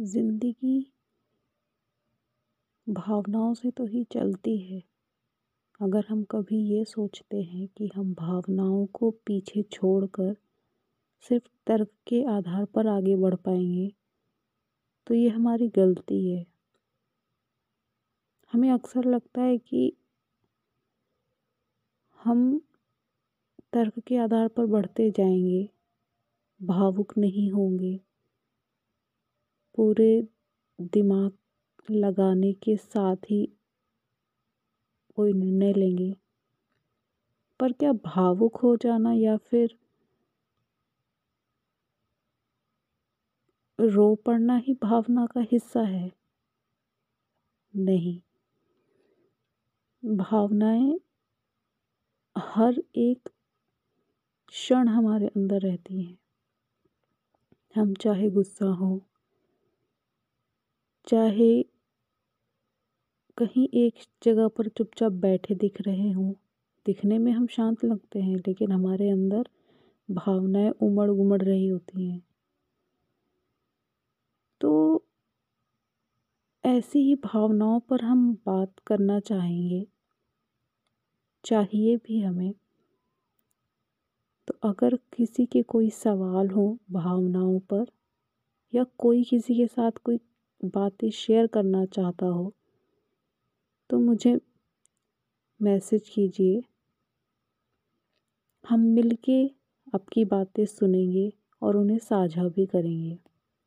ज़िंदगी भावनाओं से तो ही चलती है। अगर हम कभी ये सोचते हैं कि हम भावनाओं को पीछे छोड़कर सिर्फ तर्क के आधार पर आगे बढ़ पाएंगे तो ये हमारी गलती है। हमें अक्सर लगता है कि हम तर्क के आधार पर बढ़ते जाएंगे, भावुक नहीं होंगे, पूरे दिमाग लगाने के साथ ही कोई निर्णय लेंगे। पर क्या भावुक हो जाना या फिर रो पड़ना ही भावना का हिस्सा है? नहीं, भावनाएं हर एक क्षण हमारे अंदर रहती हैं। हम चाहे गुस्सा हो, चाहे कहीं एक जगह पर चुपचाप बैठे दिख रहे हों, दिखने में हम शांत लगते हैं लेकिन हमारे अंदर भावनाएं उमड़ गुमड़ रही होती हैं। तो ऐसी ही भावनाओं पर हम बात करना चाहिए भी हमें। तो अगर किसी के कोई सवाल हो भावनाओं पर या कोई किसी के साथ कोई बातें शेयर करना चाहता हो तो मुझे मैसेज कीजिए। हम मिलके आपकी बातें सुनेंगे और उन्हें साझा भी करेंगे।